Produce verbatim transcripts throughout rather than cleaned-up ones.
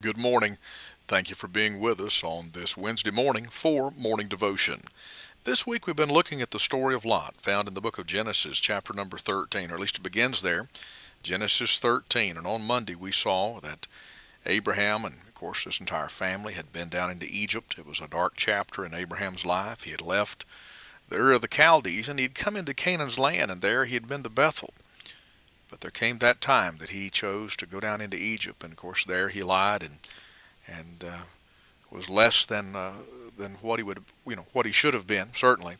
Good morning. Thank you for being with us on this Wednesday morning for Morning Devotion. This week we've been looking at the story of Lot, found in the book of Genesis, chapter number thirteen, or at least it begins there, Genesis thirteen. And on Monday we saw that Abraham and, of course, his entire family had been down into Egypt. It was a dark chapter in Abraham's life. He had left the area of the Chaldees, and he had come into Canaan's land, and there he had been to Bethel. But there came that time that he chose to go down into Egypt, and of course there he lied and and uh, was less than uh, than what he would you know what he should have been, certainly.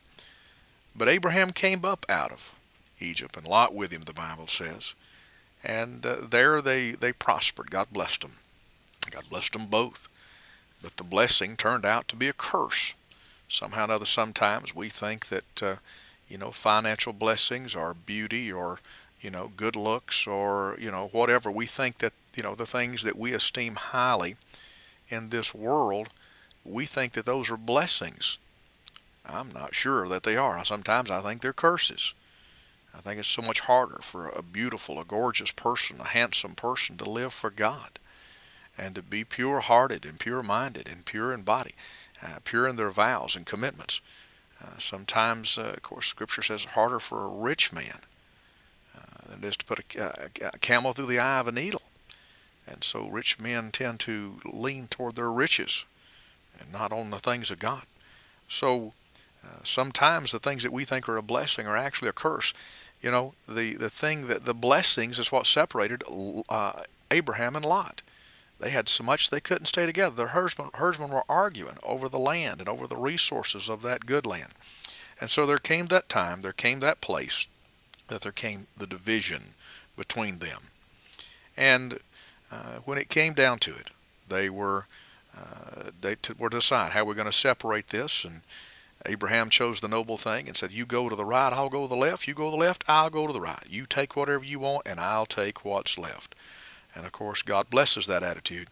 But Abraham came up out of Egypt, and Lot with him, the Bible says, and uh, there they they prospered. God blessed them. God blessed them both. But the blessing turned out to be a curse. Somehow or another, sometimes we think that uh, you know financial blessings or beauty or you know, good looks or, you know, whatever. We think that, you know, the things that we esteem highly in this world, we think that those are blessings. I'm not sure that they are. Sometimes I think they're curses. I think it's so much harder for a beautiful, a gorgeous person, a handsome person to live for God and to be pure-hearted and pure-minded and pure in body, uh, pure in their vows and commitments. Uh, sometimes, uh, of course, Scripture says it's harder for a rich man than it is to put a, a, a camel through the eye of a needle. And so rich men tend to lean toward their riches and not on the things of God. So uh, sometimes the things that we think are a blessing are actually a curse. You know, the, the thing that the blessings is what separated uh, Abraham and Lot. They had so much they couldn't stay together. Their herdsmen, herdsmen were arguing over the land and over the resources of that good land. And so there came that time, there came that place, that there came the division between them. And uh, when it came down to it, they were uh, they t were to decide how we're going to separate this. And Abraham chose the noble thing and said, you go to the right, I'll go to the left. You go to the left, I'll go to the right. You take whatever you want, and I'll take what's left. And, of course, God blesses that attitude.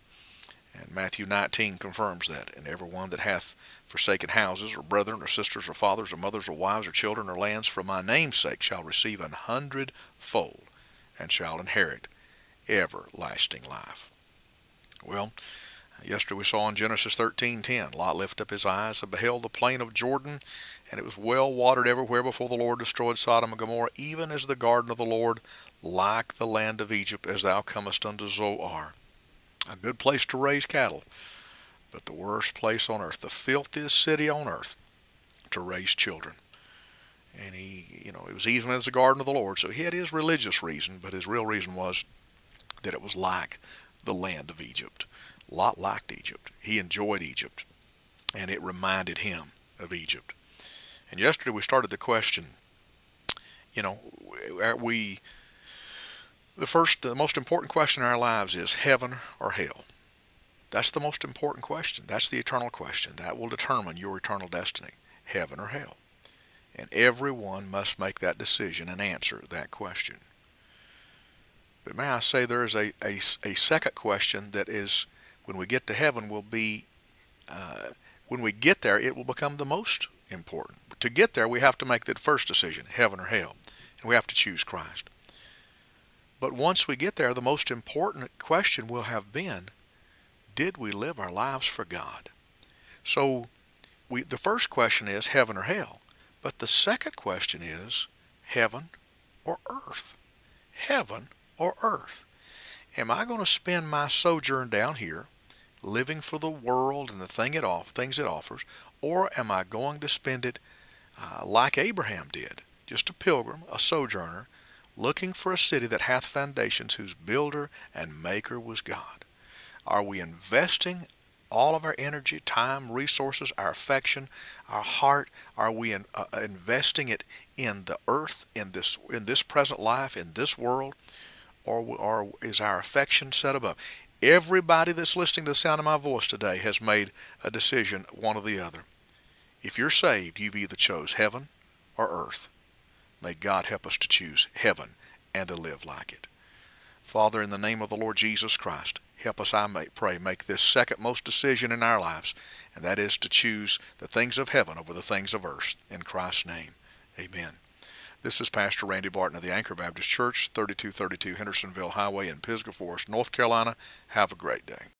And Matthew nineteen confirms that. And everyone that hath forsaken houses, or brethren, or sisters, or fathers, or mothers, or wives, or children, or lands, for my name's sake shall receive an hundredfold, and shall inherit everlasting life. Well, yesterday we saw in Genesis thirteen ten, Lot lifted up his eyes and beheld the plain of Jordan, and it was well watered everywhere before the Lord destroyed Sodom and Gomorrah, even as the garden of the Lord, like the land of Egypt, as thou comest unto Zoar. A good place to raise cattle, but the worst place on earth, the filthiest city on earth to raise children. And he, you know, it was even as the garden of the Lord. So he had his religious reason, but his real reason was that it was like the land of Egypt. Lot liked Egypt. He enjoyed Egypt, and it reminded him of Egypt. And yesterday we started the question, you know, are we... The first, the most important question in our lives is heaven or hell. That's the most important question. That's the eternal question. That will determine your eternal destiny, heaven or hell. And everyone must make that decision and answer that question. But may I say there is a, a, a second question that is, when we get to heaven, will be, uh, when we get there, it will become the most important. But to get there, we have to make the first decision, heaven or hell. And we have to choose Christ. But once we get there, the most important question will have been, did we live our lives for God? So we, the first question is heaven or hell. But the second question is heaven or earth? Heaven or earth? Am I going to spend my sojourn down here living for the world and the thing it off, things it offers? Or am I going to spend it uh, like Abraham did, just a pilgrim, a sojourner, looking for a city that hath foundations, whose builder and maker was God? Are we investing all of our energy, time, resources, our affection, our heart? Are we in, uh, investing it in the earth, in this in this present life, in this world? Or, or is our affection set above? Everybody that's listening to the sound of my voice today has made a decision, one or the other. If you're saved, you've either chose heaven or earth. May God help us to choose heaven and to live like it. Father, in the name of the Lord Jesus Christ, help us, I may pray, make this second most decision in our lives, and that is to choose the things of heaven over the things of earth. In Christ's name, amen. This is Pastor Randy Barton of the Anchor Baptist Church, thirty-two thirty-two Hendersonville Highway in Pisgah Forest, North Carolina. Have a great day.